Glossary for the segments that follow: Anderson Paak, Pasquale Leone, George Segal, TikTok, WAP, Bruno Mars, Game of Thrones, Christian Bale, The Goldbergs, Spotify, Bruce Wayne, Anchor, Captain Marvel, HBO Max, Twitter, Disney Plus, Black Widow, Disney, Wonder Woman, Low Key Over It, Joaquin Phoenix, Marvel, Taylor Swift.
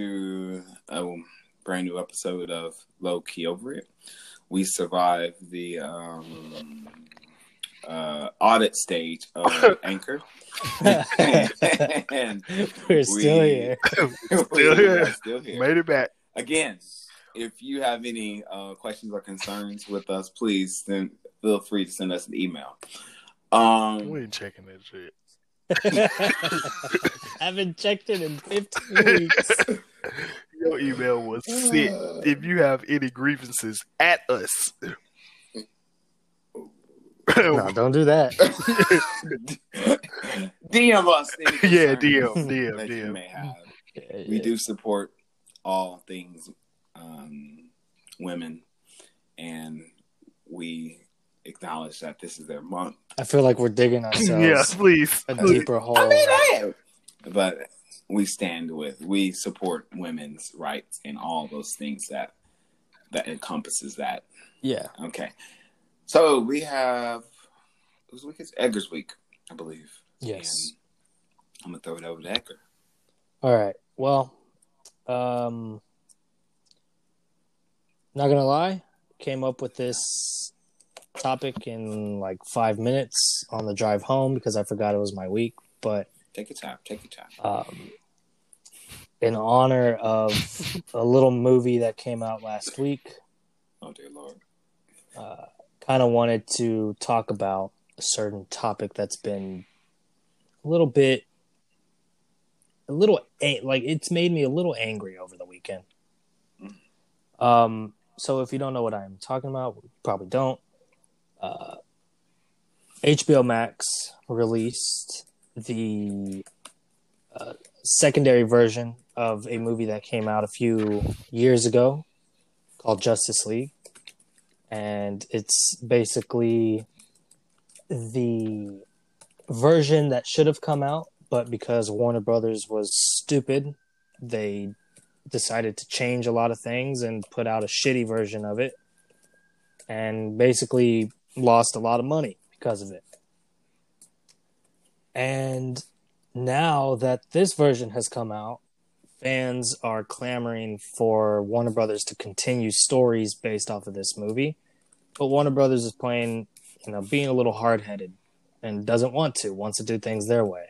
to a brand new episode of Low Key Over It. We survived the audit stage of Anchor. And we're still here. Made it back. Again, if you have any questions or concerns with us, please feel free to send us an email. We ain't checking that shit. I haven't checked it in 15 weeks. Your email was sick. If you have any grievances at us, no, don't do that. DM us. Yeah, DM. May have. Yeah. We do support all things women, and we acknowledge that this is their month. I feel like we're digging ourselves deeper hole. I mean, but we stand with, we support women's rights and all those things that encompasses that. Yeah. Okay. So we have, whose week is Edgar's week, I believe. Yes. And I'm going to throw it over to Edgar. All right. Well, not going to lie, came up with this topic in like 5 minutes on the drive home because I forgot it was my week, but take your time. In honor of a little movie that came out last week, oh dear Lord, kind of wanted to talk about a certain topic that's been it's made me a little angry over the weekend. So if you don't know what I'm talking about, you probably don't. HBO Max released the secondary version of a movie that came out a few years ago called Justice League. And it's basically the version that should have come out, but because Warner Brothers was stupid, they decided to change a lot of things and put out a shitty version of it. And basically lost a lot of money because of it. And now that this version has come out, fans are clamoring for Warner Brothers to continue stories based off of this movie. But Warner Brothers is playing, being a little hard-headed and wants to do things their way.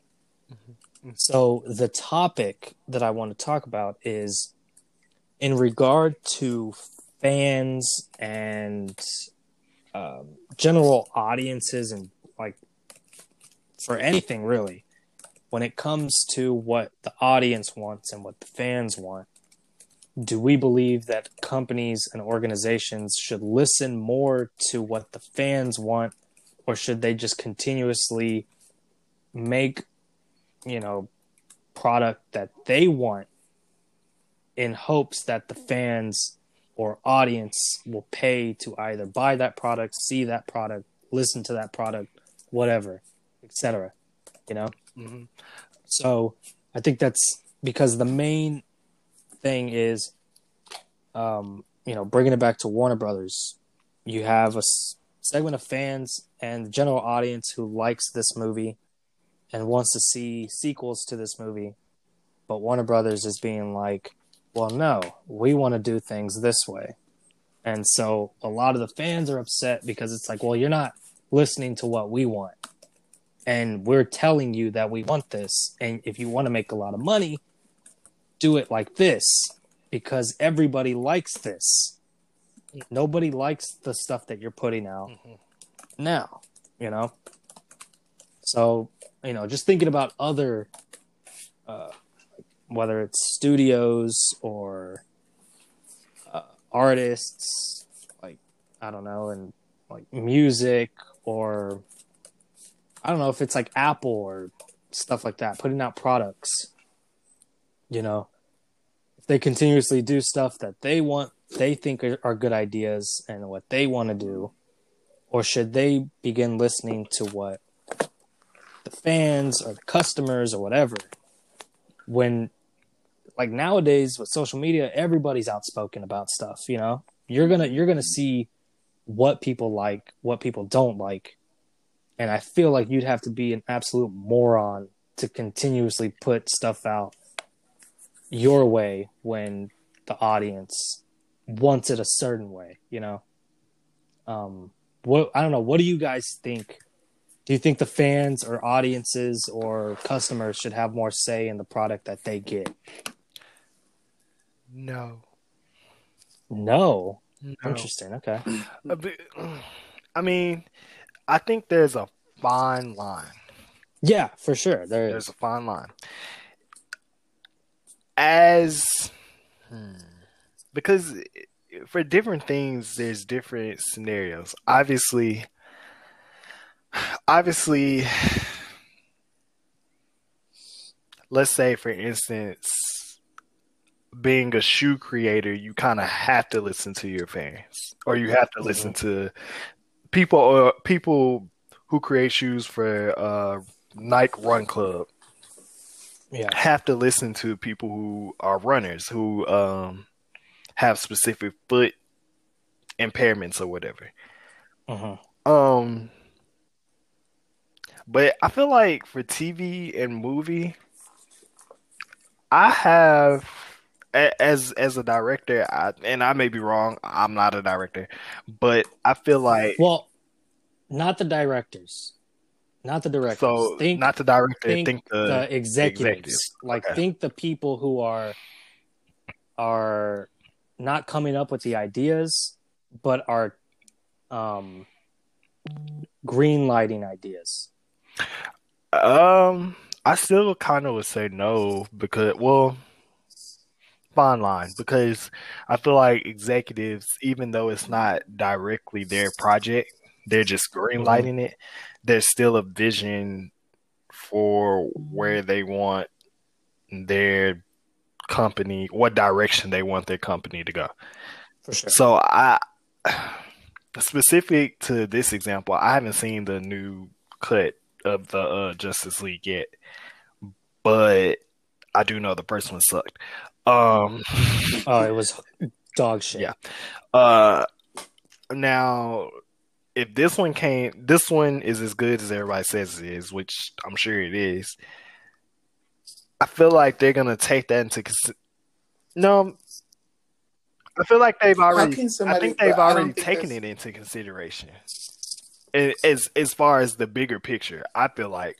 Mm-hmm. So the topic that I want to talk about is in regard to fans and general audiences, and like for anything really, when it comes to what the audience wants and what the fans want, do we believe that companies and organizations should listen more to what the fans want, or should they just continuously make, product that they want in hopes that the fans or audience will pay to either buy that product, see that product, listen to that product, whatever, etc. Mm-hmm. So I think that's because the main thing is, bringing it back to Warner Brothers, you have a segment of fans and the general audience who likes this movie and wants to see sequels to this movie, but Warner Brothers is being like, well, no, we want to do things this way. And so a lot of the fans are upset because it's like, well, you're not listening to what we want. And we're telling you that we want this. And if you want to make a lot of money, do it like this, because everybody likes this. Nobody likes the stuff that you're putting out now, So, just thinking about other whether it's studios or artists, and music, or I don't know if it's like Apple or stuff like that, putting out products, if they continuously do stuff that they want, they think are good ideas and what they want to do, or should they begin listening to what the fans or the customers or whatever, when nowadays with social media, everybody's outspoken about stuff, You're gonna see what people like, what people don't like. And I feel like you'd have to be an absolute moron to continuously put stuff out your way when the audience wants it a certain way, you know? What I don't know. What do you guys think? Do you think the fans or audiences or customers should have more say in the product that they get? No. Interesting. Okay. I mean, I think there's a fine line. Yeah, for sure. There's a fine line. Because for different things, there's different scenarios. Obviously, let's say, for instance, being a shoe creator, you kind of have to listen to your fans, or you have to listen to people who create shoes for Nike Run Club. Yeah, have to listen to people who are runners, who have specific foot impairments or whatever. But I feel like for TV and movie, I have, as a director, and I may be wrong, I'm not a director, but I feel like... Well, not the directors. Not the directors. So, not the director. Think the executives. Like, okay. Think the people who are not coming up with the ideas, but are green lighting ideas. I still kind of would say no, because, well, fine line, because I feel like executives, even though it's not directly their project, they're just green lighting it, there's still a vision for where they want their company, what direction they want their company to go. For sure. So specific to this example, I haven't seen the new cut of the Justice League yet, but I do know the first one sucked. It was dog shit. Yeah. Now, if this one is as good as everybody says it is, which I'm sure it is. I feel like they're gonna take that into I feel like they've already. I think they've already taken it into consideration. As far as the bigger picture, I feel like.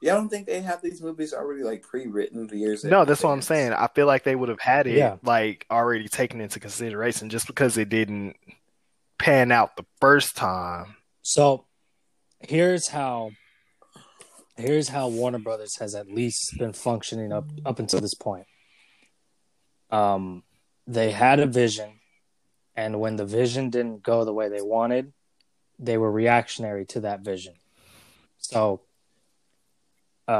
Yeah, I don't think they have these movies already like pre-written for years. No, that's what I'm saying. I feel like they would have had it like already taken into consideration, just because it didn't pan out the first time. So, here's how Warner Brothers has at least been functioning up until this point. They had a vision. And when the vision didn't go the way they wanted, they were reactionary to that vision. So, we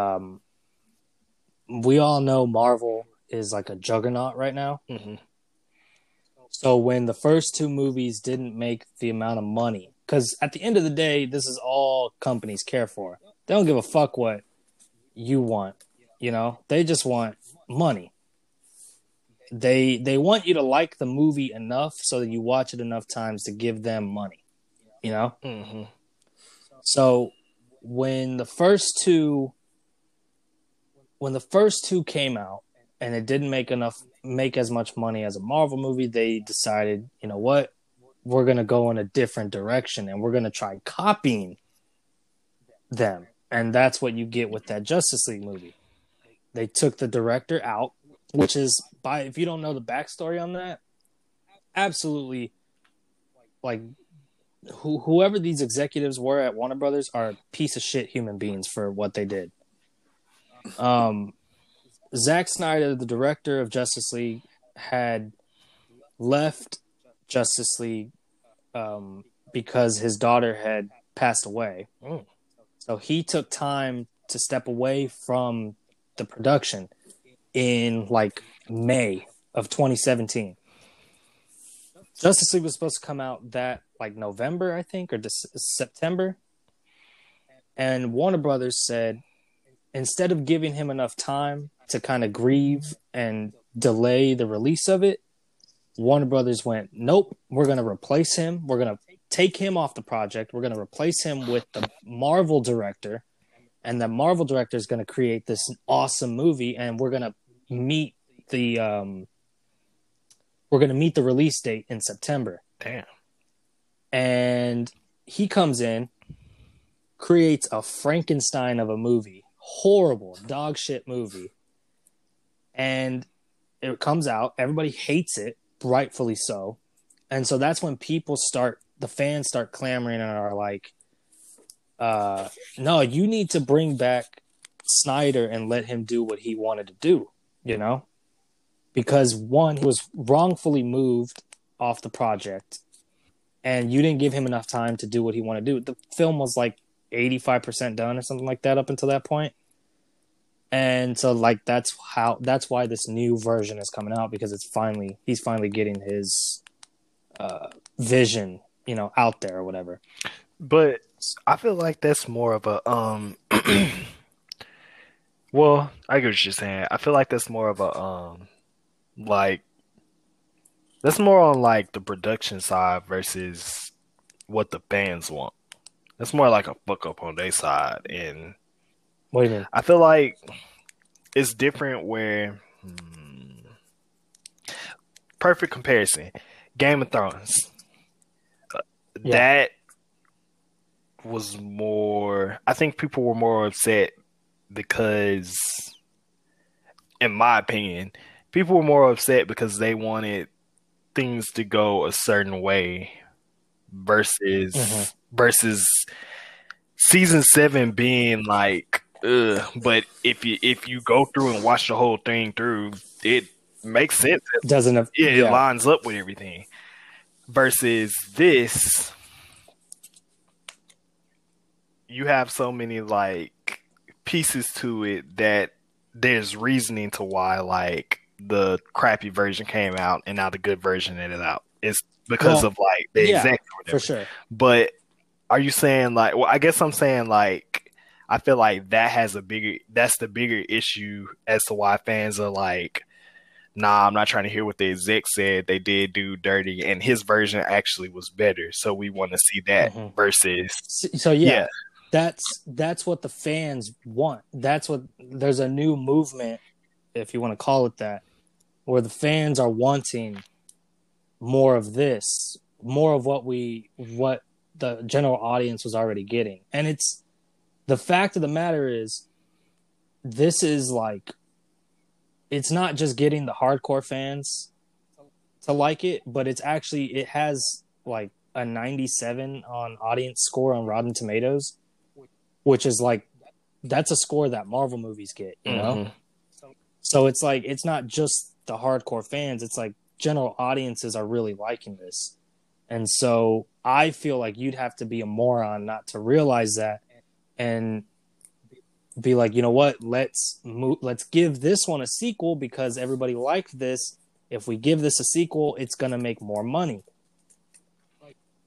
all know Marvel is like a juggernaut right now. So when the first two movies didn't make the amount of money, because at the end of the day, this is all companies care for. They don't give a fuck what you want. You know, they just want money. They want you to like the movie enough so that you watch it enough times to give them money, you know? So when the first two came out and it didn't make as much money as a Marvel movie, they decided, you know what? We're going to go in a different direction and we're going to try copying them. And that's what you get with that Justice League movie. They took the director out, which is, if you don't know the backstory on that, absolutely, like, whoever these executives were at Warner Brothers are a piece of shit human beings for what they did. Zack Snyder, the director of Justice League, had left Justice League because his daughter had passed away. So he took time to step away from the production in like May of 2017. Justice League was supposed to come out that like November, I think, or September. And Warner Brothers said, instead of giving him enough time to kind of grieve and delay the release of it, Warner Brothers went, nope, we're going to replace him. We're going to take him off the project. We're going to replace him with the Marvel director. and the Marvel director is going to create this awesome movie, and we're going to meet the release date in September. Damn. And he comes in, creates a Frankenstein of a movie, horrible dog shit movie, and it comes out. Everybody hates it, rightfully so. And so that's when the fans start clamoring and are like, no, you need to bring back Snyder and let him do what he wanted to do, you know? Because one, he was wrongfully moved off the project, and you didn't give him enough time to do what he wanted to do. The film was like 85% done or something like that up until that point. And so like that's why this new version is coming out, because he's finally getting his vision, you know, out there or whatever. But I feel like that's more of a well, I get what you're saying. I feel like that's more of a like that's more on like the production side versus what the fans want. That's more like a fuck up on their side. And what do you mean? I feel like it's different where perfect comparison. Game of Thrones. Yeah. That was more... I think people were more upset because, in my opinion, people were more upset because they wanted things to go a certain way versus season 7 being like, ugh. But if you go through and watch the whole thing through, it makes sense. It lines up with everything. Versus this, you have so many like pieces to it that there's reasoning to why like the crappy version came out and now the good version is out. It's because of like the exact for sure. But are you saying like? Well, I guess I'm saying like I feel like that has that's the bigger issue as to why fans are like, nah, I'm not trying to hear what the exec said. They did do dirty, and his version actually was better. So we want to see that versus. So yeah, that's what the fans want. That's what there's a new movement, if you want to call it that, where the fans are wanting more of this, more of what the general audience was already getting. And it's the fact of the matter is, this is like. It's not just getting the hardcore fans to like it, but it's actually, it has like a 97 on audience score on Rotten Tomatoes, which is like, that's a score that Marvel movies get, you know? So it's like, it's not just the hardcore fans. It's like general audiences are really liking this. And so I feel like you'd have to be a moron not to realize that. And be like, you know what? Let's give this one a sequel because everybody liked this. If we give this a sequel, it's gonna make more money.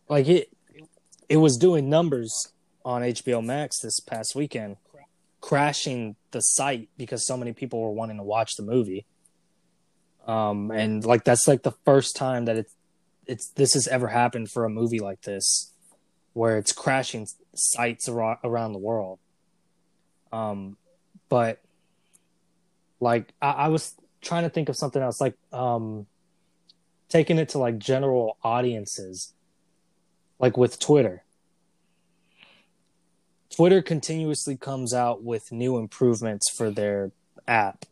Like it was doing numbers on HBO Max this past weekend, crashing the site because so many people were wanting to watch the movie. And like that's like the first time that this has ever happened for a movie like this, where it's crashing sites around the world. But like I was trying to think of something else, like taking it to like general audiences, like with Twitter. Twitter continuously comes out with new improvements for their app,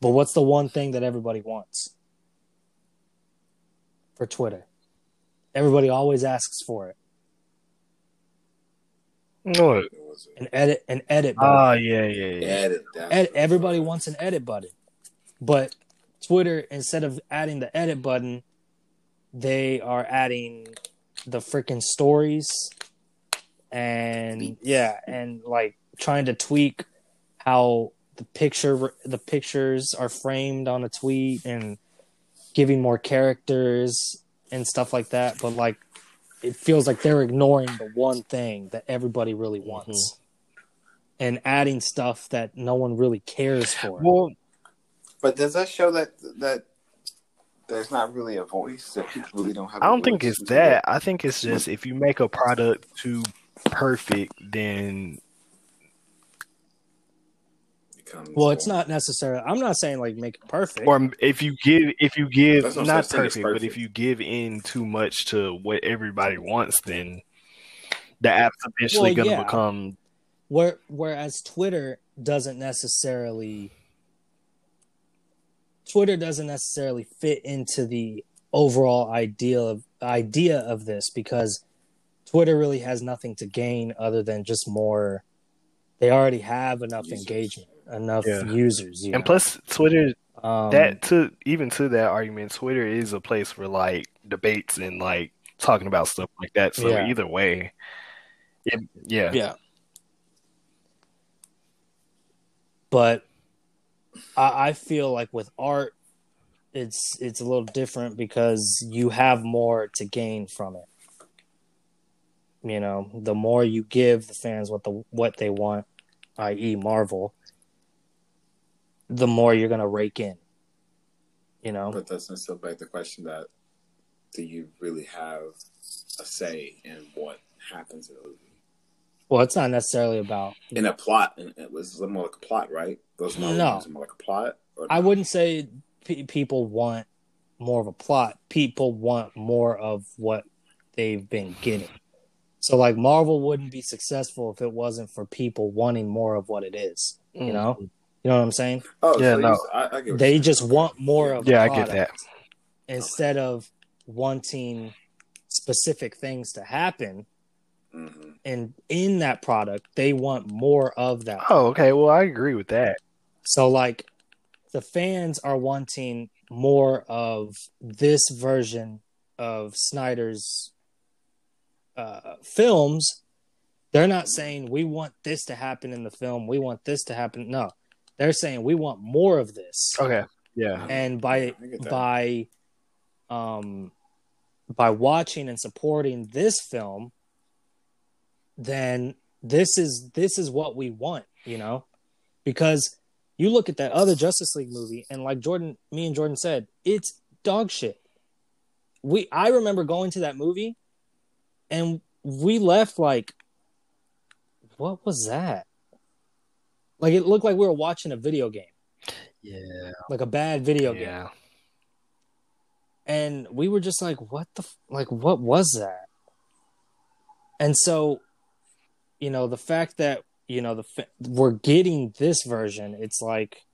but what's the one thing that everybody wants for Twitter? Everybody always asks for it. What? An edit button. Oh, yeah. Everybody wants an edit button. But Twitter, instead of adding the edit button, they are adding the freaking stories and like trying to tweak how the pictures are framed on a tweet and giving more characters and stuff like that. But like it feels like they're ignoring the one thing that everybody really wants and adding stuff that no one really cares for. Well, but does that show that there's not really a voice, that people really don't have? I don't think it's that. I think it's just if you make a product too perfect, then comes. Well, it's not necessarily. I'm not saying like make it perfect. Or if you give not perfect, but if you give in too much to what everybody wants, then the app's eventually going to become. Whereas Twitter doesn't necessarily fit into the overall idea of this, because Twitter really has nothing to gain other than just more. They already have enough engagement, enough users. You know? Plus, Twitter, to that argument, Twitter is a place for like debates and like talking about stuff like that. So either way, But I feel like with art, it's a little different because you have more to gain from it. You know, the more you give the fans what they want, i.e. Marvel, the more you're gonna rake in. You know, but doesn't still beg the question that do you really have a say in what happens in the movie? Well, it's not necessarily about in a plot. It was more like a plot, right? Those novels more like a plot. Or I wouldn't say people want more of a plot. People want more of what they've been getting. So, like, Marvel wouldn't be successful if it wasn't for people wanting more of what it is, you know? Mm-hmm. You know what I'm saying? Oh, yeah, so no. I get what they just want more of the product. I get that. Instead of wanting specific things to happen, mm-hmm. and in that product, they want more of that. Oh, okay. Well, I agree with that. So, like, the fans are wanting more of this version of Snyder's films. They're not saying we want this to happen in the film, we want this to happen. No, they're saying we want more of this. Okay. Yeah. And by watching and supporting this film, then this is what we want, you know? Because you look at that other Justice League movie, and like me and Jordan said, it's dog shit. I remember going to that movie, and we left like, what was that? Like, it looked like we were watching a video game. Yeah. Like a bad video game. And we were just like, what was that? And so, you know, the fact that, you know, we're getting this version, it's like,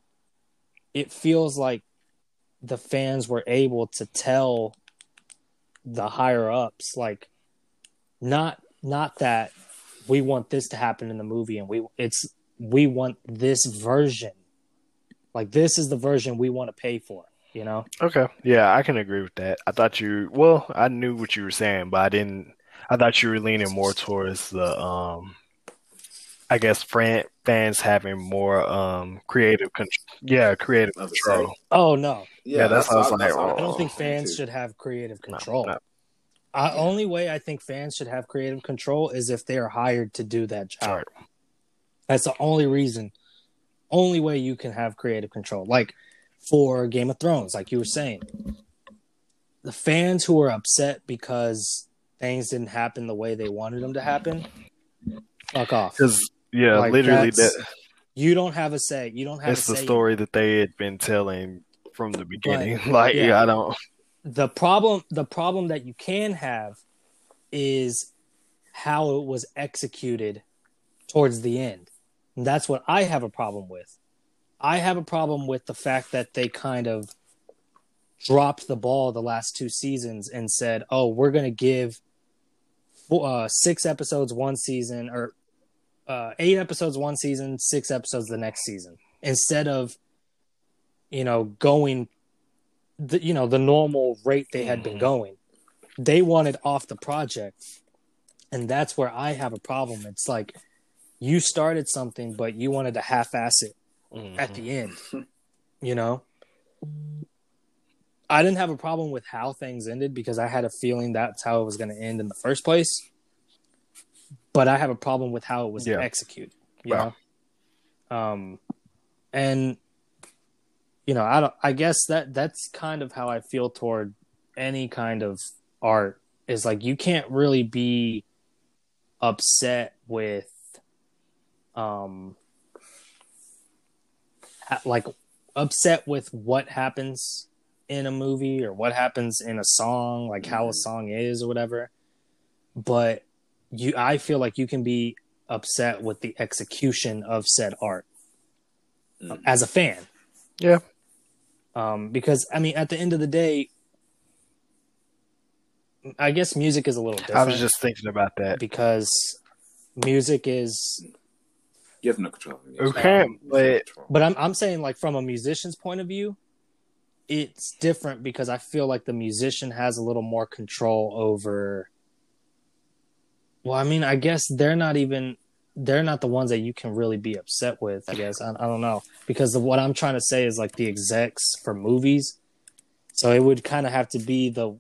it feels like the fans were able to tell the higher ups, like, Not that we want this to happen in the movie, and we want this version. Like, this is the version we want to pay for, you know? Okay, yeah, I can agree with that. I thought I knew what you were saying, but I thought you were leaning more towards the, I guess fans having more creative control. Oh, no. Yeah, that's what I was like. I don't think fans should have creative control. No. Only way I think fans should have creative control is if they are hired to do that job. Right. That's the only reason. Only way you can have creative control. Like for Game of Thrones, like you were saying, the fans who were upset because things didn't happen the way they wanted them to happen, fuck off. Because literally that you don't have a say. You don't have. It's a the story that they had been telling from the beginning. But, I don't. The problem that you can have is how it was executed towards the end. And that's what I have a problem with. I have a problem with the fact that they kind of dropped the ball the last two seasons and said, oh, we're going to give 6 episodes one season, or 8 episodes one season, 6 episodes the next season. Instead of, you know, going the normal rate they had been going. They wanted off the project. And that's where I have a problem. It's like you started something, but you wanted to half-ass it at the end. You know? I didn't have a problem with how things ended because I had a feeling that's how it was going to end in the first place. But I have a problem with how it was executed. You know? And you know, I guess that's kind of how I feel toward any kind of art, is like you can't really be upset with like upset with what happens in a movie or what happens in a song, like how a song is or whatever. But I feel like you can be upset with the execution of said art as a fan. Yeah. Because, I mean, at the end of the day, I guess music is a little different. I was just thinking about that. Because music is... You have no control. Okay, but I'm saying, like, from a musician's point of view, it's different because I feel like the musician has a little more control over... Well, I mean, I guess they're not the ones that you can really be upset with, I guess. I don't know. Because what I'm trying to say is, like, the execs for movies. So it would kind of have to be the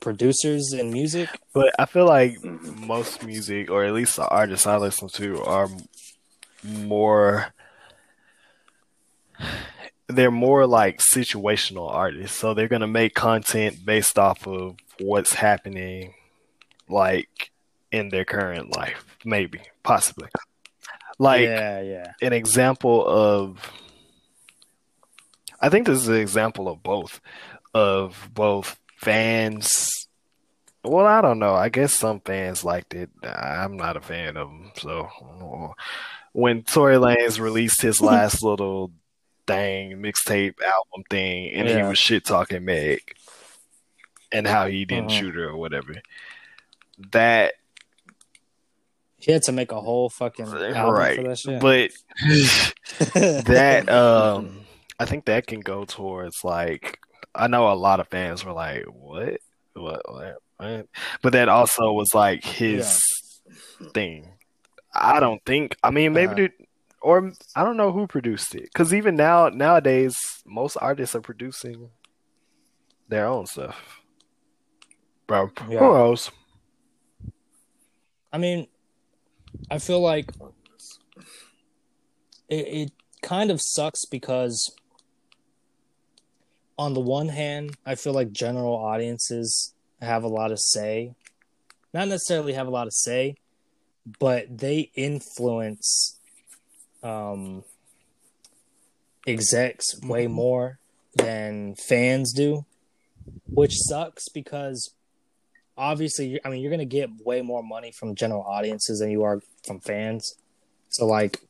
producers in music? But I feel like most music, or at least the artists I listen to, are more... They're more, like, situational artists. So they're going to make content based off of what's happening, like... in their current life, maybe, possibly. Like, an example of... I think this is an example of both fans... Well, I don't know. I guess some fans liked it. I'm not a fan of them, so... When Tory Lanez released his last little thing, mixtape album thing, and he was shit-talking Meg, and how he didn't shoot her or whatever, that... He had to make a whole fucking album for that shit. But that, I think that can go towards, like, I know a lot of fans were like, what? But that also was, like, his thing. I don't think, I mean, maybe, or I don't know who produced it. Because even nowadays, most artists are producing their own stuff. Bro, who knows? I mean... I feel like it kind of sucks because on the one hand, I feel like general audiences have a lot of say. Not necessarily have a lot of say, but they influence execs way more than fans do, which sucks because... Obviously, I mean, you're going to get way more money from general audiences than you are from fans. So, like,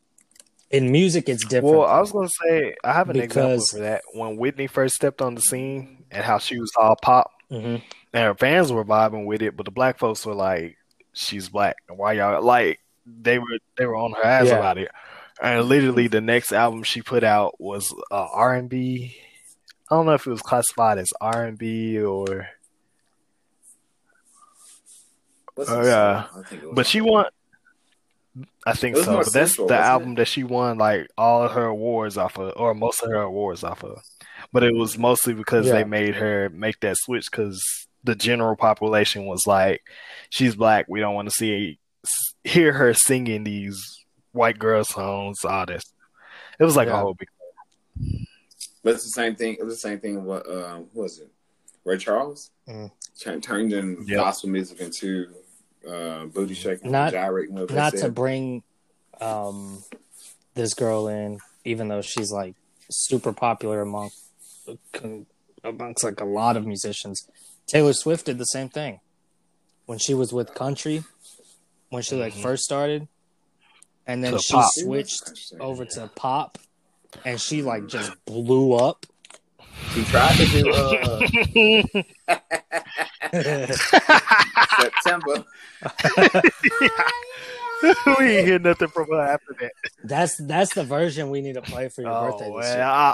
in music, it's different. Well, I was going to say, I have an example for that. When Whitney first stepped on the scene and how she was all pop, and her fans were vibing with it, but the black folks were like, she's black. Why y'all? Like, they were on her ass about it. And literally, the next album she put out was R&B. I don't know if it was classified as R&B or... but she won. I think so. But that's the album that she won, like all of her awards off of, or most of her awards off of. But it was mostly because they made her make that switch because the general population was like, "She's black. We don't want to hear her singing these white girl songs." All this. It was like a whole big thing. But it's the same thing. It was the same thing. What was it? Ray Charles turned in gospel music into. Booty shaking, gyrating. Not to bring this girl in, even though she's like super popular amongst like a lot of musicians. Taylor Swift did the same thing when she was with country, when she like first started, and then she switched over to pop, and she like just blew up. She tried to do September. We ain't hear nothing from her after that. That's the version we need to play for your birthday. This year.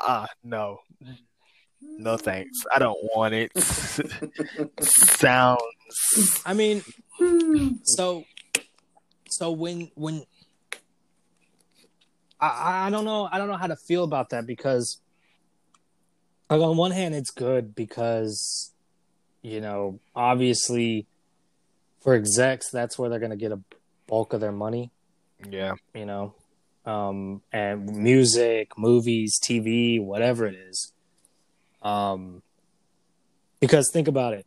No thanks. I don't want it. Sounds. I mean, so when I don't know how to feel about that because. Like on one hand, it's good because, you know, obviously for execs, that's where they're going to get a bulk of their money. Yeah. You know, and music, movies, TV, whatever it is. Because think about it.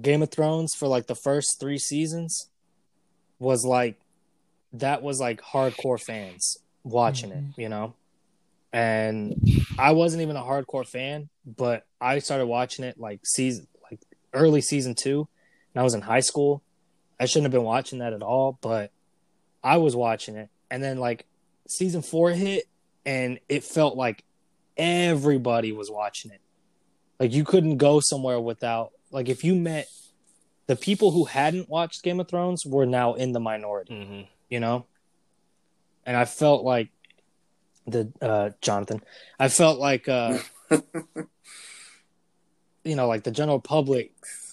Game of Thrones for like the first 3 seasons was like, that was like hardcore fans watching it, you know? And I wasn't even a hardcore fan, but I started watching it like early season 2, and I was in high school. I shouldn't have been watching that at all, but I was watching it. And then like season 4 hit, and it felt like everybody was watching it. Like you couldn't go somewhere without, like if you met the people who hadn't watched Game of Thrones were now in the minority, mm-hmm. you know? And I felt like you know, like the general public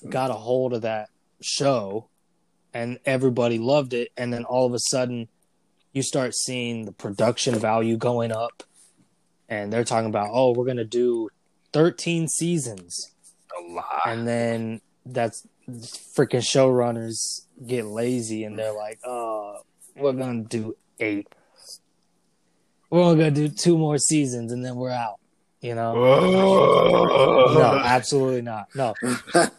got a hold of that show and everybody loved it. And then all of a sudden you start seeing the production value going up and they're talking about, oh, we're going to do 13 seasons. A lot. And then that's freaking showrunners get lazy and they're like, oh, we're going to do 8. We're only going to do 2 more seasons and then we're out, you know? Whoa. No, absolutely not. No.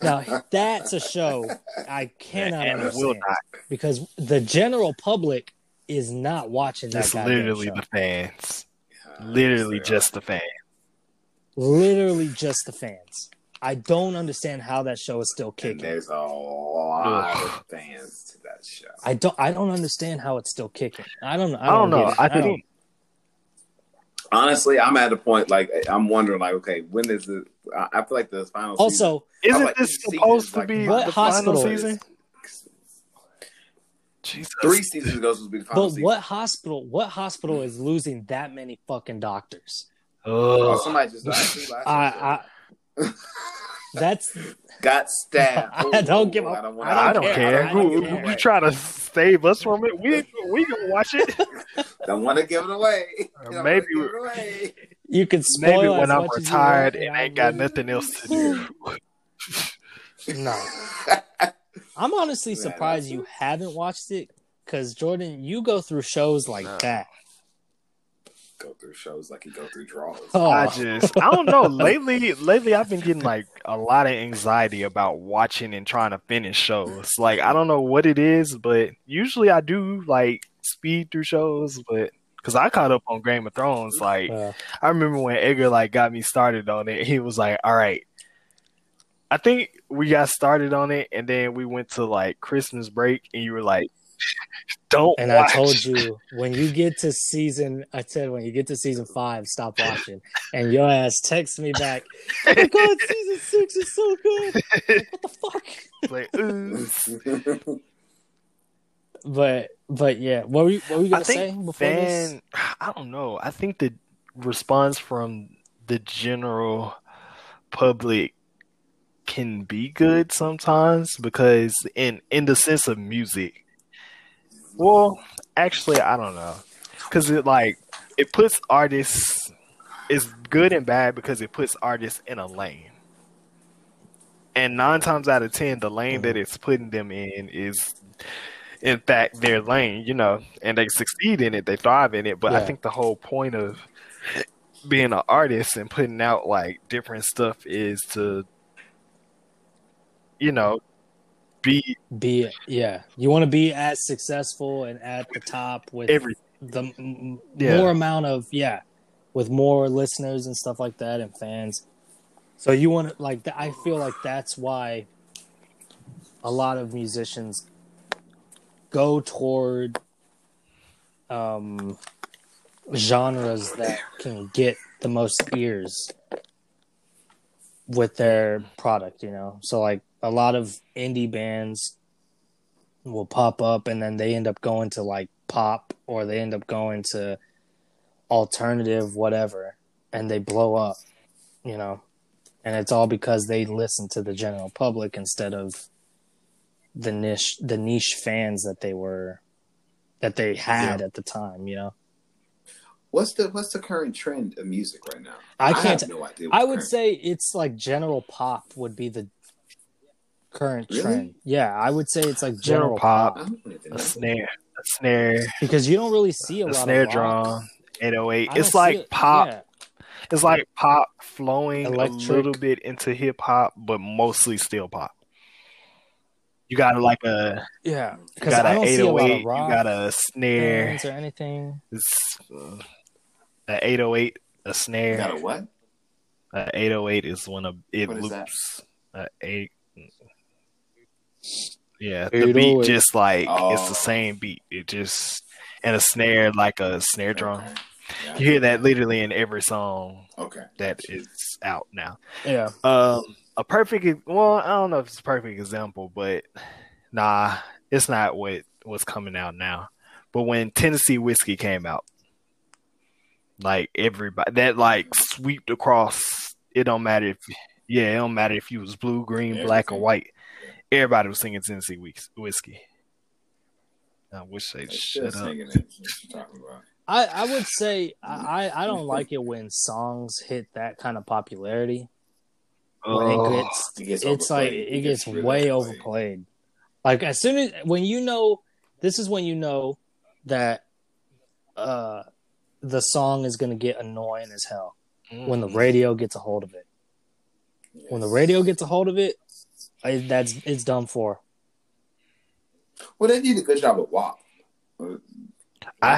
Now, that's a show I cannot understand because the general public is not watching that show. It's literally the fans. Literally just the fans. Literally just the fans. I don't understand how that show is still kicking. And there's a lot of fans to that show. I don't understand how it's still kicking. I don't know. I think... Honestly, I'm at a point like I'm wondering, like, okay, when is it? I feel like the final. Also, season, isn't like this supposed to be the final season? Jesus. 3 seasons ago supposed to be the final season. But what hospital is losing that many fucking doctors? Oh, somebody just died. That's got stabbed. I don't give up. I don't care. You try to save us from it. We can watch it. Don't want to give it away. Maybe it away. You can spoil. Maybe when I'm retired and ain't got nothing else to do. No, I'm honestly surprised you haven't watched it because Jordan, you go through shows like that. Go through shows like you go through draws. Oh. I don't know. Lately, I've been getting like a lot of anxiety about watching and trying to finish shows. Like, I don't know what it is, but usually I do like speed through shows. But because I caught up on Game of Thrones, like I remember when Edgar like got me started on it. He was like, "All right, I think we got started on it," and then we went to like Christmas break, and you were like. Don't watch. I told you when you get to season 5, stop watching. And your ass texts me back. Oh my God, season 6 is so good. Like, what the fuck? But yeah, what were you gonna say before this? I don't know. I think the response from the general public can be good sometimes because in the sense of music. Well, actually, I don't know, because it puts artists. It's good and bad because it puts artists in a lane, and 9 times out of 10, the lane that it's putting them in is, in fact, their lane. You know, and they succeed in it, they thrive in it. But yeah. I think the whole point of being an artist and putting out like different stuff is to, you know. Be yeah. You want to be as successful and at the top with everything. More amount of with more listeners and stuff like that and fans. So you want to like I feel like that's why a lot of musicians go toward genres that can get the most ears with their product, you know. So like. A lot of indie bands will pop up and then they end up going to like pop or they end up going to alternative, whatever, and they blow up, you know, and it's all because they listen to the general public instead of the niche fans that they had at the time, you know. What's the current trend of music right now? I have no idea. I would say it's like general pop would be the current trend. Really? Yeah, I would say it's like general pop. A snare. Because you don't really see a lot of snare drum, 808. It's like pop. Yeah. It's like pop flowing electric. A little bit into hip hop, but mostly still pop. You got like a you got an 808, you got a snare or anything. It's an 808 A snare. You got a what? 808 is when it loops. Yeah, the beat just like it's the same beat. It just and a snare like a snare drum. Yeah. You hear that literally in every song. Okay, that is out now. Yeah, a perfect. Well, I don't know if it's a perfect example, but nah, it's not what's coming out now. But when Tennessee Whiskey came out, like everybody that like swept across. It don't matter if you was blue, green, everything. Black, or white. Everybody was singing Tennessee Whiskey. I wish they'd shut up. I would say I don't like it when songs hit that kind of popularity. It gets way overplayed. Like as soon as when you know that the song is gonna get annoying as hell when the radio gets a hold of it. Yes. When the radio gets a hold of it, it's done for. Well, they did a good job at WAP. I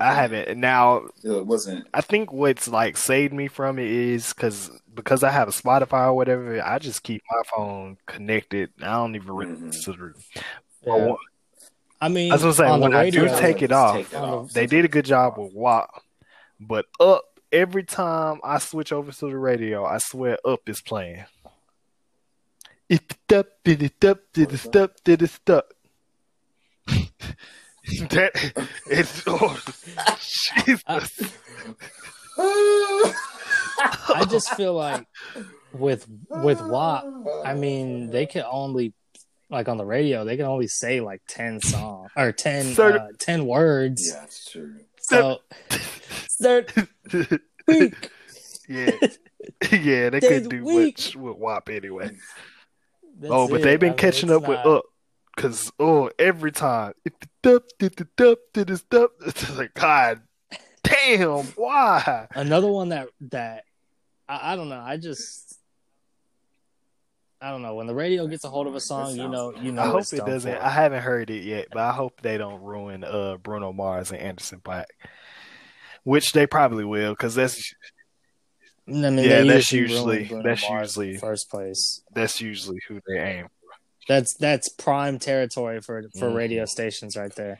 haven't. Now, it wasn't. I think what's like saved me from it is because I have a Spotify or whatever. I just keep my phone connected. I don't even listen to. Yeah. I mean, I was gonna say when radio, I do take it off. They did a good job with WAP, but up every time I switch over to the radio, I swear up is playing. It's up. That it's Jesus. I just feel like with WAP, I mean, they can only like on the radio, they can only say like 10 words. Yeah, that's true. So, yeah, they could do much with WAP anyway. But they've been catching up with Up. Because, every time. It's like, God damn, why? Another one that I don't know. I don't know. When the radio gets a hold of a song, you know. I hope it doesn't. I haven't heard it yet, but I hope they don't ruin Bruno Mars and Anderson Paak, which they probably will, because that's... I mean, that's usually first place. That's usually who they aim for. That's prime territory for radio stations right there.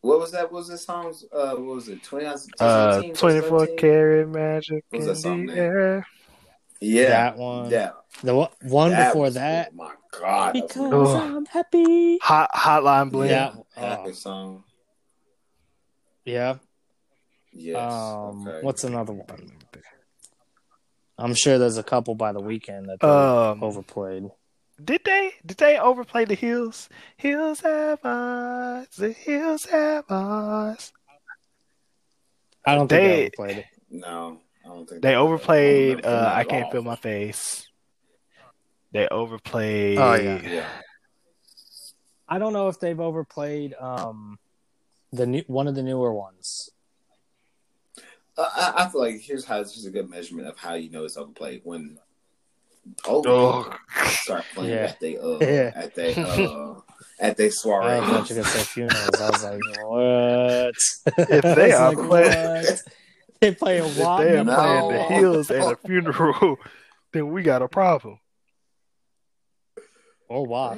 What was that? What was the songs? What was it? 24 Karat Magic in the Air. Yeah, that one. Yeah, the one that before that. Oh my God! Because I'm happy. Hotline Bling. Yeah, happy song. Yeah. Yes. Okay. What's another one? I'm sure there's a couple by The Weeknd that they overplayed. Did they overplay the Hills? Hills have eyes. The Hills have eyes. I don't think they overplayed it. No, I don't think they overplayed. I Can't Feel My Face. They overplayed. Oh yeah. I don't know if they've overplayed one of the newer ones. I feel like here's how this is a good measurement of how you know it's overplayed when start playing at they soiree. I thought you were gonna say funerals. I was like, what? If they are like, playing, they play a walk. They are playing the Hills at a funeral. Then we got a problem. Or why?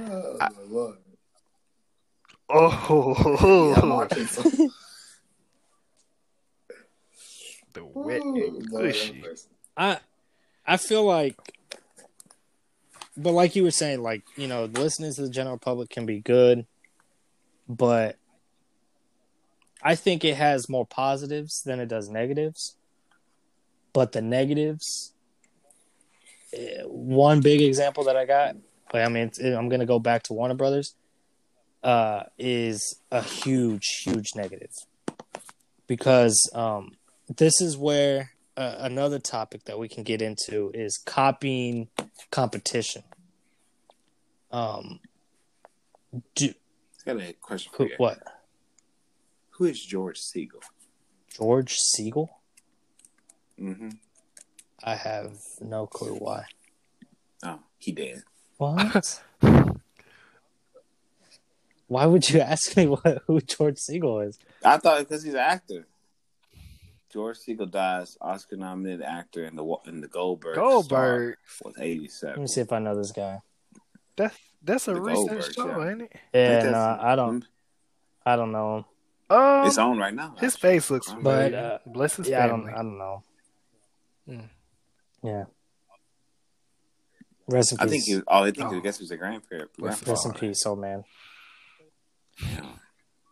The wet and cushy. I feel like, but like you were saying, like, you know, listening to the general public can be good, but I think it has more positives than it does negatives. But the negatives, one big example that I got, but I mean, I'm going to go back to Warner Brothers, is a huge, huge negative because, this is where another topic that we can get into is copying competition. I got a question for you. What? Who is George Segal? George Segal? Mm-hmm. I have no clue why. Oh, he did. What? Why would you ask me who George Segal is? I thought because he's an actor. George Segal dies, Oscar-nominated actor in the Goldbergs was 87. Let me see if I know this guy. That's a recent show, ain't it? Yeah, no, I don't know him. It's on right now. His face looks familiar. But bless his family. I don't know. Yeah. Rest in peace. I guess he was a grandparent. Rest in peace, old man. Yeah.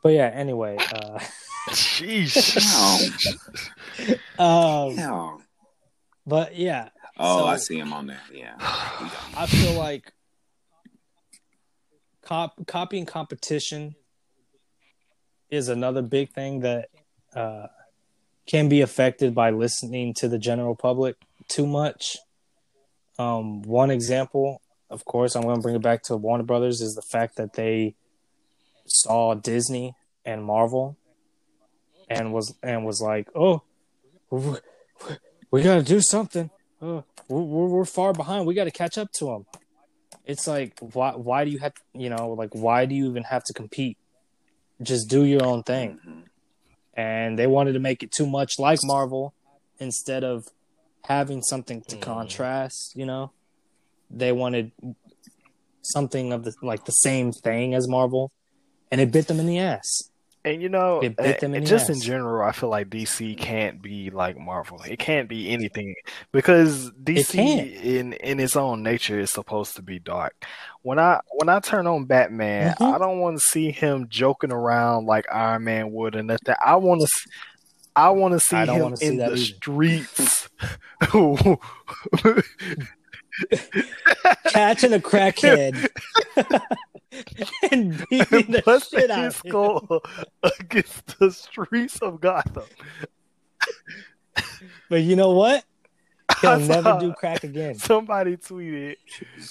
But yeah, anyway. Jeez. But yeah. Oh, so, I see him on there. Yeah. I feel like copying competition is another big thing that can be affected by listening to the general public too much. One example, of course, I'm going to bring it back to Warner Brothers, is the fact that they saw Disney and Marvel and was like, oh, we got to do something. Oh, we're far behind. We got to catch up to them. It's like, why do you have, why do you even have to compete? Just do your own thing. Mm-hmm. And they wanted to make it too much like Marvel instead of having something to contrast, They wanted something of the same thing as Marvel, and it bit them in the ass. And in general, I feel like DC can't be like Marvel. It can't be anything because DC in its own nature is supposed to be dark. When I turn on Batman, I don't want to see him joking around like Iron Man would or nothing. I want to see him in the streets. Catching a crackhead and beating the shit out of him against the streets of Gotham. But you know what? He'll never do crack again. Somebody tweeted,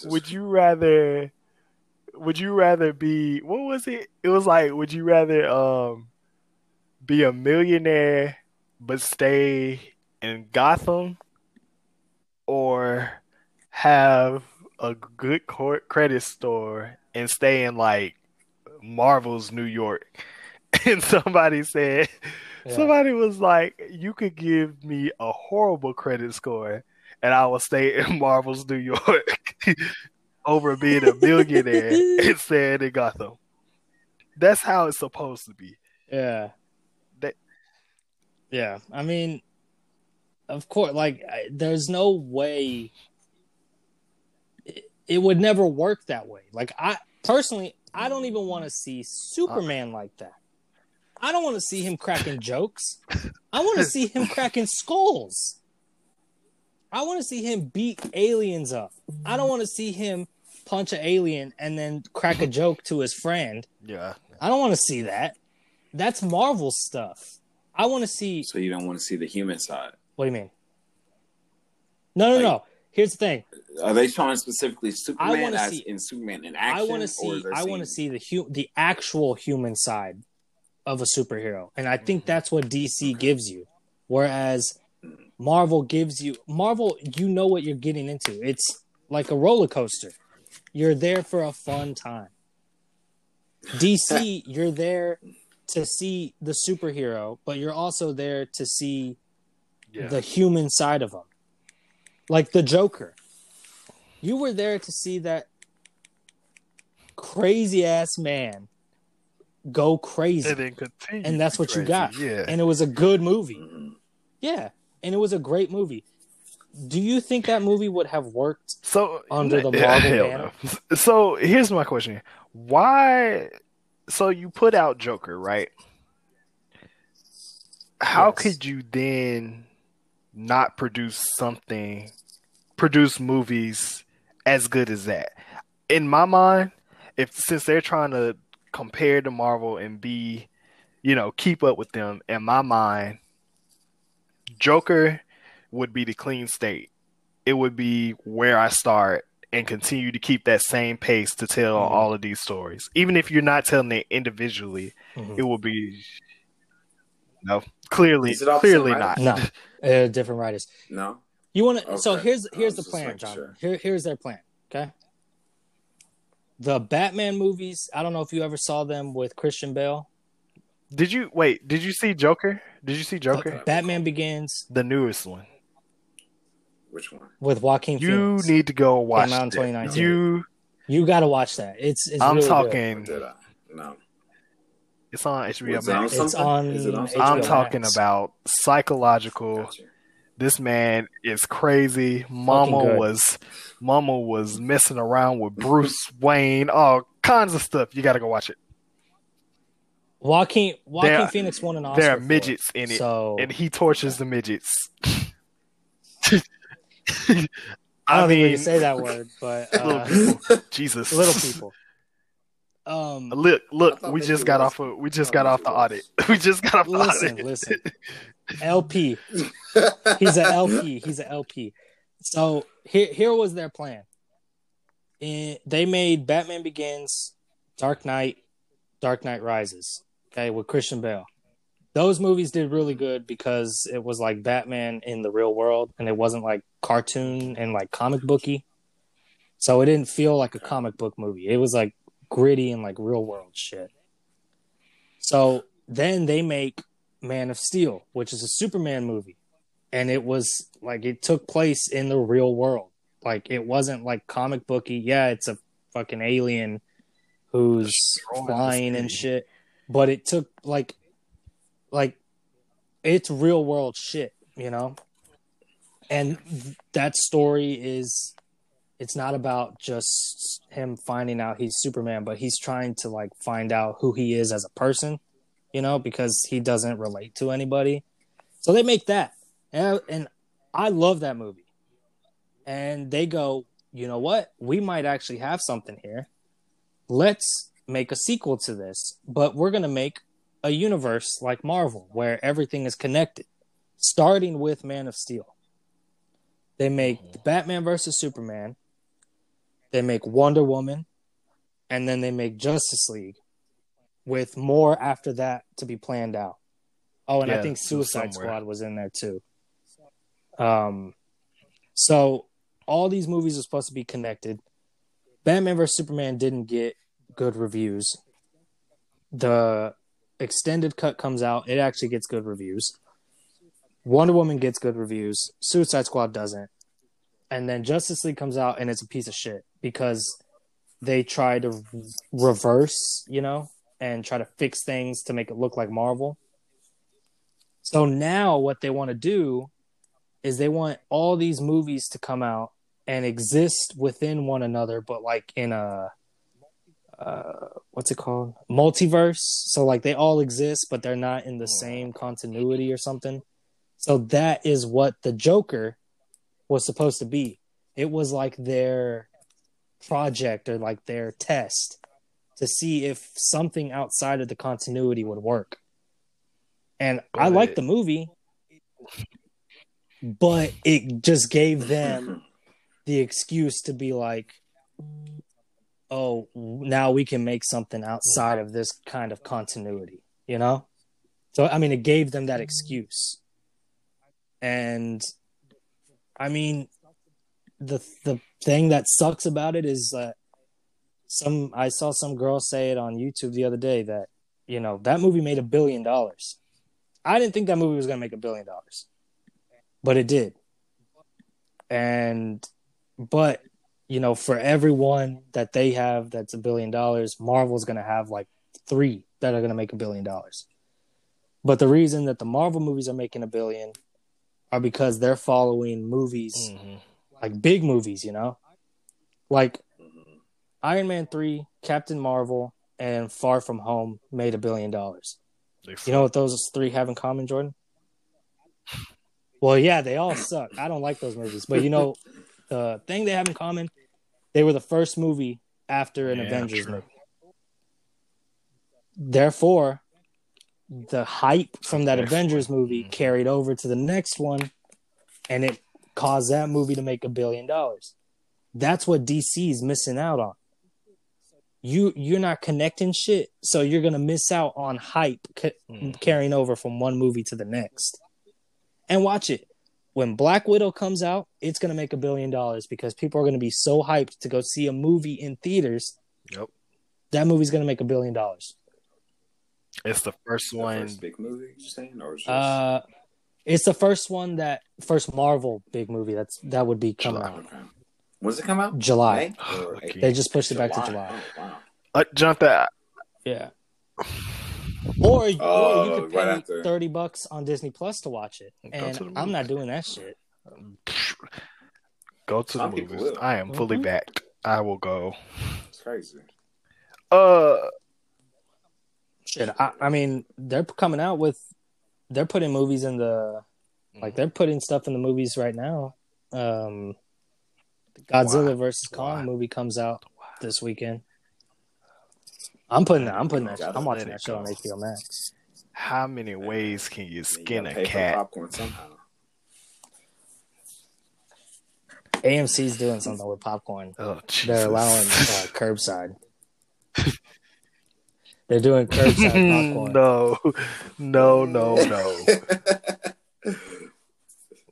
"Would you rather be what was it? It was like, would you rather be a millionaire but stay in Gotham, or have a good credit store and stay in like Marvel's New York?" And somebody said, somebody was like, "You could give me a horrible credit score and I will stay in Marvel's New York over being a millionaire and staying in Gotham." That's how it's supposed to be. Yeah. Yeah. I mean, of course, there's no way. It would never work that way. Like, I personally, I don't even want to see Superman like that. I don't want to see him cracking jokes. I want to see him cracking skulls. I want to see him beat aliens up. I don't want to see him punch an alien and then crack a joke to his friend. Yeah. I don't want to see that. That's Marvel stuff. I want to see... So you don't want to see the human side? What do you mean? No. Here's the thing. Are they showing specifically Superman in Superman in action? I want to see the actual human side of a superhero. And I think that's what DC gives you. Whereas Marvel gives you... Marvel, you know what you're getting into. It's like a roller coaster. You're there for a fun time. DC, you're there to see the superhero, but you're also there to see the human side of them. Like the Joker. You were there to see that crazy-ass man go crazy. And that's what you got. Yeah. And it was a good movie. Yeah. And it was a great movie. Do you think that movie would have worked under the Marvel banner? No. So here's my question. Why... So you put out Joker, right? How could you then... not produce movies as good as that? In my mind, since they're trying to compare to Marvel and be, keep up with them, in my mind, Joker would be the clean state. It would be where I start and continue to keep that same pace to tell all of these stories. Even if you're not telling it individually, it will be... No, clearly not. No, different writers. No, you want to. Okay. So here's the plan, John. Sure. Here's their plan. Okay, the Batman movies. I don't know if you ever saw them with Christian Bale. Did you see Joker? Did you see Joker? Batman Begins. The newest one. Which one? With Joaquin Phoenix. You need to go watch it. 2019. You gotta watch that. It's I'm really talking good. No. It's on HBO Max. I'm talking about psychological. Gotcha. This man is crazy. Mama was messing around with Bruce Wayne, all kinds of stuff. You gotta go watch it. Joaquin Phoenix won an Oscar. There are midgets in it, and he tortures the midgets. I don't even say that word, but little people. Jesus, little people. Look, we just got off the audit. Listen, LP. He's an LP. So here was their plan. And they made Batman Begins, Dark Knight, Dark Knight Rises, okay, with Christian Bale. Those movies did really good because it was like Batman in the real world, and it wasn't like cartoon and like comic booky. So it didn't feel like a comic book movie. It was like gritty and like real world shit. So then they make Man of Steel, which is a Superman movie. And it was like, it took place in the real world. Like, it wasn't like comic booky. Yeah, it's a fucking alien who's flying and shit, but it took like it's real world shit, you know? And that story is, it's not about just him finding out he's Superman, but he's trying to like find out who he is as a person, you know, because he doesn't relate to anybody. So they make that. And I love that movie. And they go, you know what? We might actually have something here. Let's make a sequel to this, but we're going to make a universe like Marvel where everything is connected, starting with Man of Steel. They make the Batman vs. Superman. They make Wonder Woman, and then they make Justice League, with more after that to be planned out. Oh, and yeah, I think Suicide Squad was in there too. So all these movies are supposed to be connected. Batman vs. Superman didn't get good reviews. The extended cut comes out. It actually gets good reviews. Wonder Woman gets good reviews. Suicide Squad doesn't. And then Justice League comes out, and it's a piece of shit because they try to reverse, you know, and try to fix things to make it look like Marvel. So now what they want to do is they want all these movies to come out and exist within one another, but like in a, what's it called? Multiverse. So like they all exist, but they're not in the same continuity or something. So that is what the Joker was supposed to be. It was like their project or like their test to see if something outside of the continuity would work. And I like the movie, but it just gave them the excuse to be like, oh, now we can make something outside of this kind of continuity, you know? So, I mean, it gave them that excuse. And I mean, the thing that sucks about it is that I saw some girl say it on YouTube the other day that, you know, that movie made $1 billion. I didn't think that movie was going to make $1 billion, but it did. But you know, for everyone that they have, that's $1 billion, Marvel's going to have like 3 that are going to make $1 billion. But the reason that the Marvel movies are making $1 billion are because they're following movies, like big movies, you know? Like Iron Man 3, Captain Marvel, and Far From Home made $1 billion. You know what those 3 have in common, Jordan? Well, yeah, they all suck. I don't like those movies. But, you know, the thing they have in common, they were the first movie after an Avengers movie. Therefore, the hype from that Avengers movie carried over to the next one, and it caused that movie to make $1 billion. That's what DC's missing out on. You're not connecting shit, so you're going to miss out on hype carrying over from one movie to the next. And watch it. When Black Widow comes out, it's going to make $1 billion because people are going to be so hyped to go see a movie in theaters. That movie's going to make $1 billion. It's the first one. The first big movie you're saying, or just... It's the first one that first Marvel big movie that would be coming out. Okay. When does it come out? July. Oh, okay. They just pushed it back to July. Oh, wow. Jump that. Yeah. Or you could pay $30 on Disney Plus to watch it, and I'm not doing that shit. Go to the movies. I am fully backed. I will go. It's crazy. Shit. I mean, they're coming out with. They're putting movies in the, like they're putting stuff in the movies right now. Godzilla vs. Kong movie comes out this weekend. I'm putting that. I'm watching that show on HBO Max. How many ways can you skin a cat? Popcorn somehow. AMC's doing something with popcorn. Oh, Jesus. They're allowing curbside. They're doing curbside popcorn. No.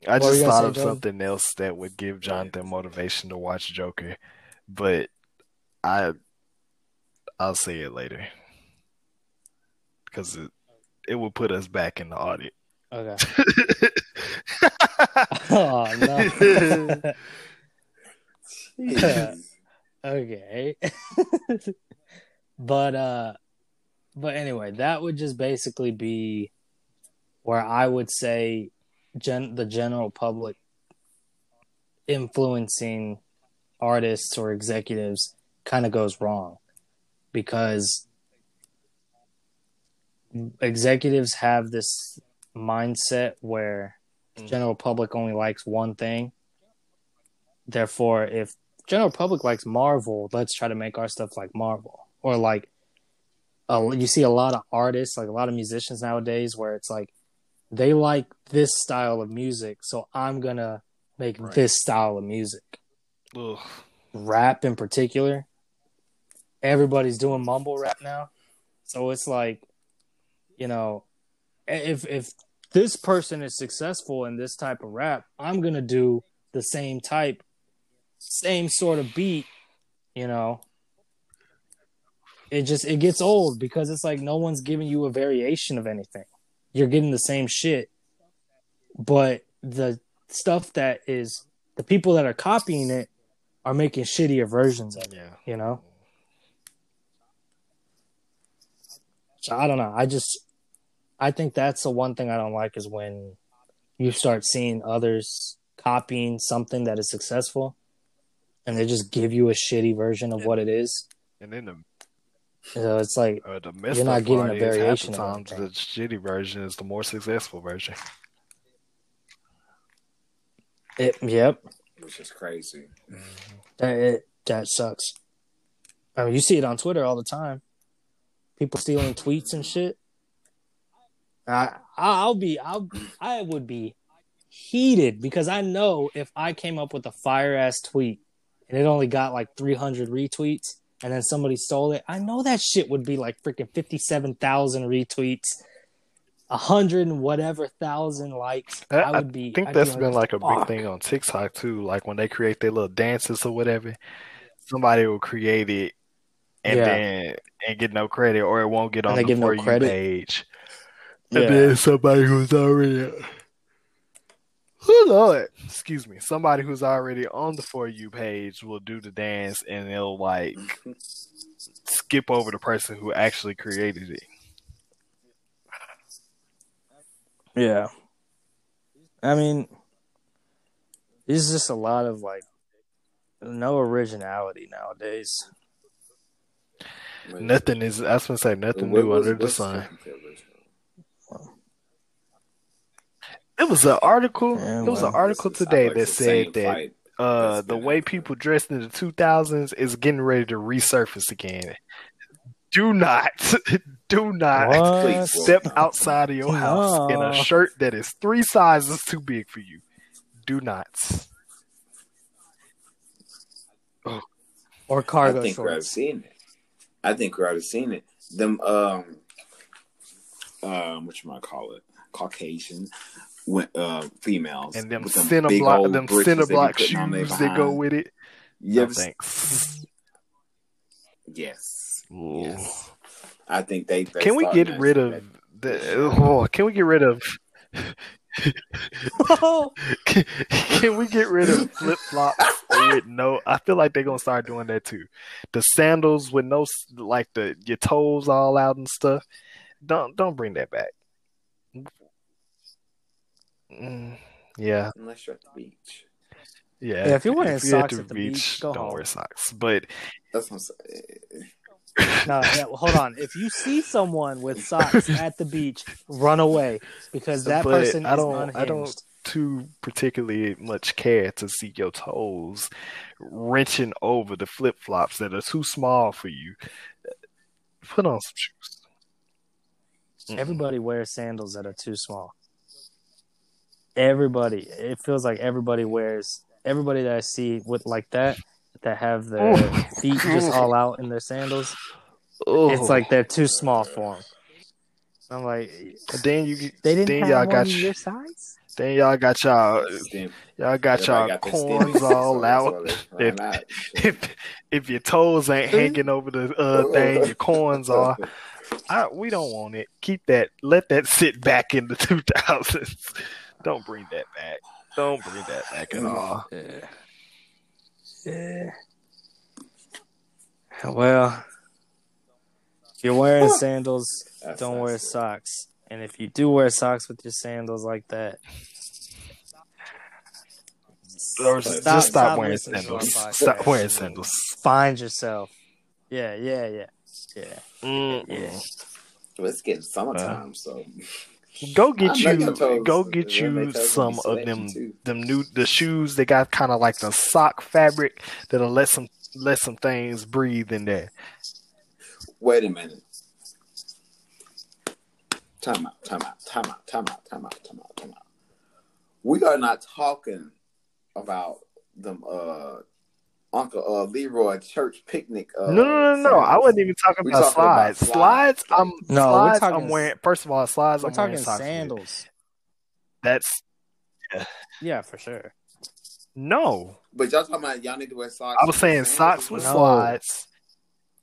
I just thought of something else that would give Jonathan motivation to watch Joker, but I'll say it later because it will put us back in the audit. Okay. Oh no. Okay. But anyway, that would just basically be where I would say the general public influencing artists or executives kind of goes wrong, because executives have this mindset where the general public only likes one thing. Therefore, if general public likes Marvel, let's try to make our stuff like Marvel. Or like, you see a lot of artists, like a lot of musicians nowadays, where it's like, they like this style of music, so I'm going to make this style of music. Ugh. Rap in particular. Everybody's doing mumble rap now. So it's like, you know, if this person is successful in this type of rap, I'm going to do the same sort of beat, you know. It gets old because it's like no one's giving you a variation of anything. You're getting the same shit, but the stuff that is the people that are copying it are making shittier versions of it, you know? So I don't know. I think that's the one thing I don't like is when you start seeing others copying something that is successful and they just give you a shitty version of what it is. And then so it's like you're not getting a variation. Sometimes the shitty version is the more successful version. Yep. Which is crazy. That sucks. I mean, you see it on Twitter all the time. People stealing tweets and shit. I would be heated because I know if I came up with a fire ass tweet and it only got like 300 retweets. And then somebody stole it. I know that shit would be like freaking 57,000 retweets, 100 and whatever thousand likes. I think that's been like a big thing on TikTok too. Like when they create their little dances or whatever, somebody will create it and get no credit, or it won't get on the For You page. And then somebody who's already, somebody who's already on the For You page will do the dance and they'll like skip over the person who actually created it. Yeah. I mean, it's just a lot of like no originality nowadays. Nothing is, I was going to say, nothing new under the sun. It was an article today that said that the way people dressed in the 2000s is getting ready to resurface again. Do not step outside of your house in a shirt that is 3 sizes too big for you. Do not. Oh. Or cargo shorts. I think we've already seen it. Them whatchamacallit, Caucasian females and them Cineblock shoes that go with it. Yes. Yes. I think they can we get rid of the? Oh, can we get rid of? Can we get rid of flip flops with no? I feel like they're gonna start doing that too. The sandals with no, like the your toes all out and stuff. Don't bring that back. Yeah, unless you're at the beach. Yeah, if you're wearing socks at the beach, don't wear socks. But that's what I'm saying. No, hold on. If you see someone with socks at the beach, run away because that person is unhinged. I don't too particularly much care to see your toes wrenching over the flip flops that are too small for you. Put on some shoes. Everybody wears sandals that are too small. Everybody, it feels like everybody that I see with like that have their feet just all out in their sandals. Oh. It's like they're too small for them. I'm like, then y'all got your size. Then y'all got corns all out. If your toes ain't hanging over the thing, your corns are. We don't want it. Keep that. Let that sit back in the 2000s. Don't bring that back. Don't bring that back at all. Yeah. Yeah. Well, if you're wearing sandals, don't wear socks. And if you do wear socks with your sandals like that, just stop wearing sandals. Stop wearing sandals. Find yourself. Yeah. Let's get summertime. So go get you some of them new the shoes. They got kind of like the sock fabric that'll let some things breathe in there. Wait a minute. Time out. We are not talking about them. Uncle Leroy church picnic. No. I wasn't even talking about slides. First of all, slides, I'm wearing sandals. That's yeah, for sure. No, but y'all talking about y'all need to wear socks. I was saying socks with slides.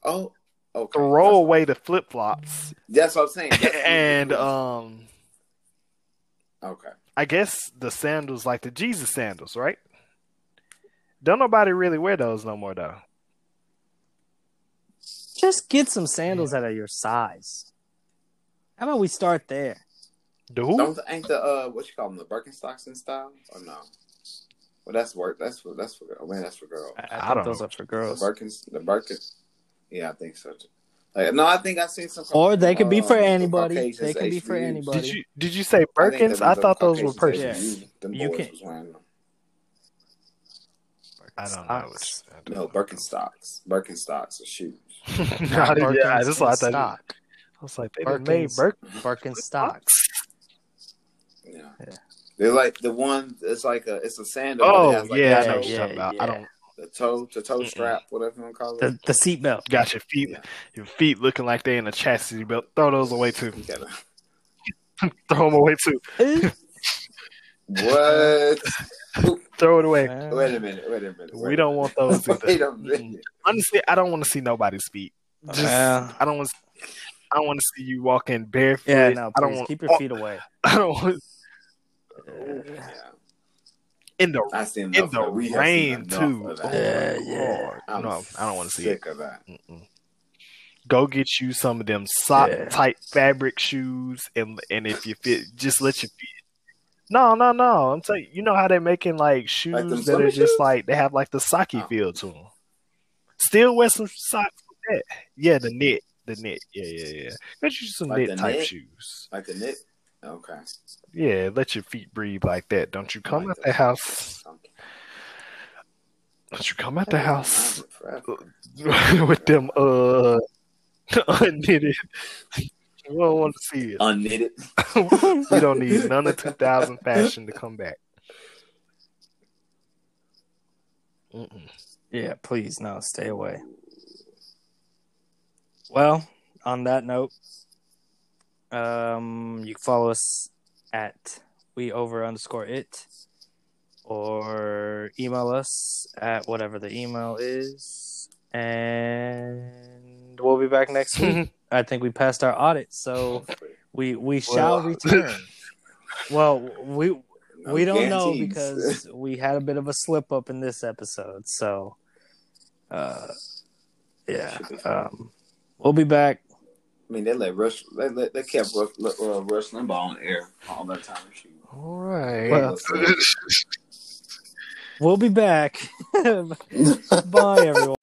Oh, okay. Throw away the flip flops. That's what I'm saying. And okay. I guess the sandals, like the Jesus sandals, right? Don't nobody really wear those no more, though. Just get some sandals that are your size. How about we start there? What you call them, the Birkenstocks in style? Or no? Well, that's work. That's for girls. I mean, that's for girls. I don't know. Those are for girls. The Birkins. Yeah, I think so. Like, no, I think I've seen some. Or they could be for anybody. They can be for anybody. Did you say Birkins? I thought those were purses. Yeah. Them boys was wearing them. I don't know. No, Birkenstocks. Birkenstocks are shoes. Yeah, that's what I thought. I was like, they made Birkenstocks. Yeah. They're like the one. It's like a sandal. Oh, has like I know what you're talking about. Yeah. I don't. The toe strap, whatever you want to call it. The seat belt. Got your feet. Yeah. Your feet looking like they in a chastity belt. Throw those away too. Throw them away too. What? Throw it away. Wait a minute. We don't want those either. Honestly, I don't want to see nobody's feet. I don't want to see you walking barefoot. Yeah, no, please, keep your feet away. I don't want in the rain too. Yeah. I don't want to see it. Of that. Go get you some of them sock type fabric shoes, and if you fit, just let your feet. No. I'm telling you, you know how they're making like shoes that are just like they have like the socky feel to them. Still wear some socks with that. Yeah, the knit. Yeah. Get you some knit type shoes. Like the knit. Okay. Yeah, let your feet breathe like that. Don't you come out the house? Don't you come out the house with them unknitted? We don't want to see it. Unknitted. We don't need none of 2000 fashion to come back. Mm-mm. Yeah, please, no, stay away. Well, on that note, you can follow us at weover_it or email us at whatever the email is. And we'll be back next week. I think we passed our audit, so we shall return. Well, we don't know because we had a bit of a slip up in this episode. So, we'll be back. I mean, they kept Rush Limbaugh on air all that time. All right. Well, we'll be back. Bye, everyone.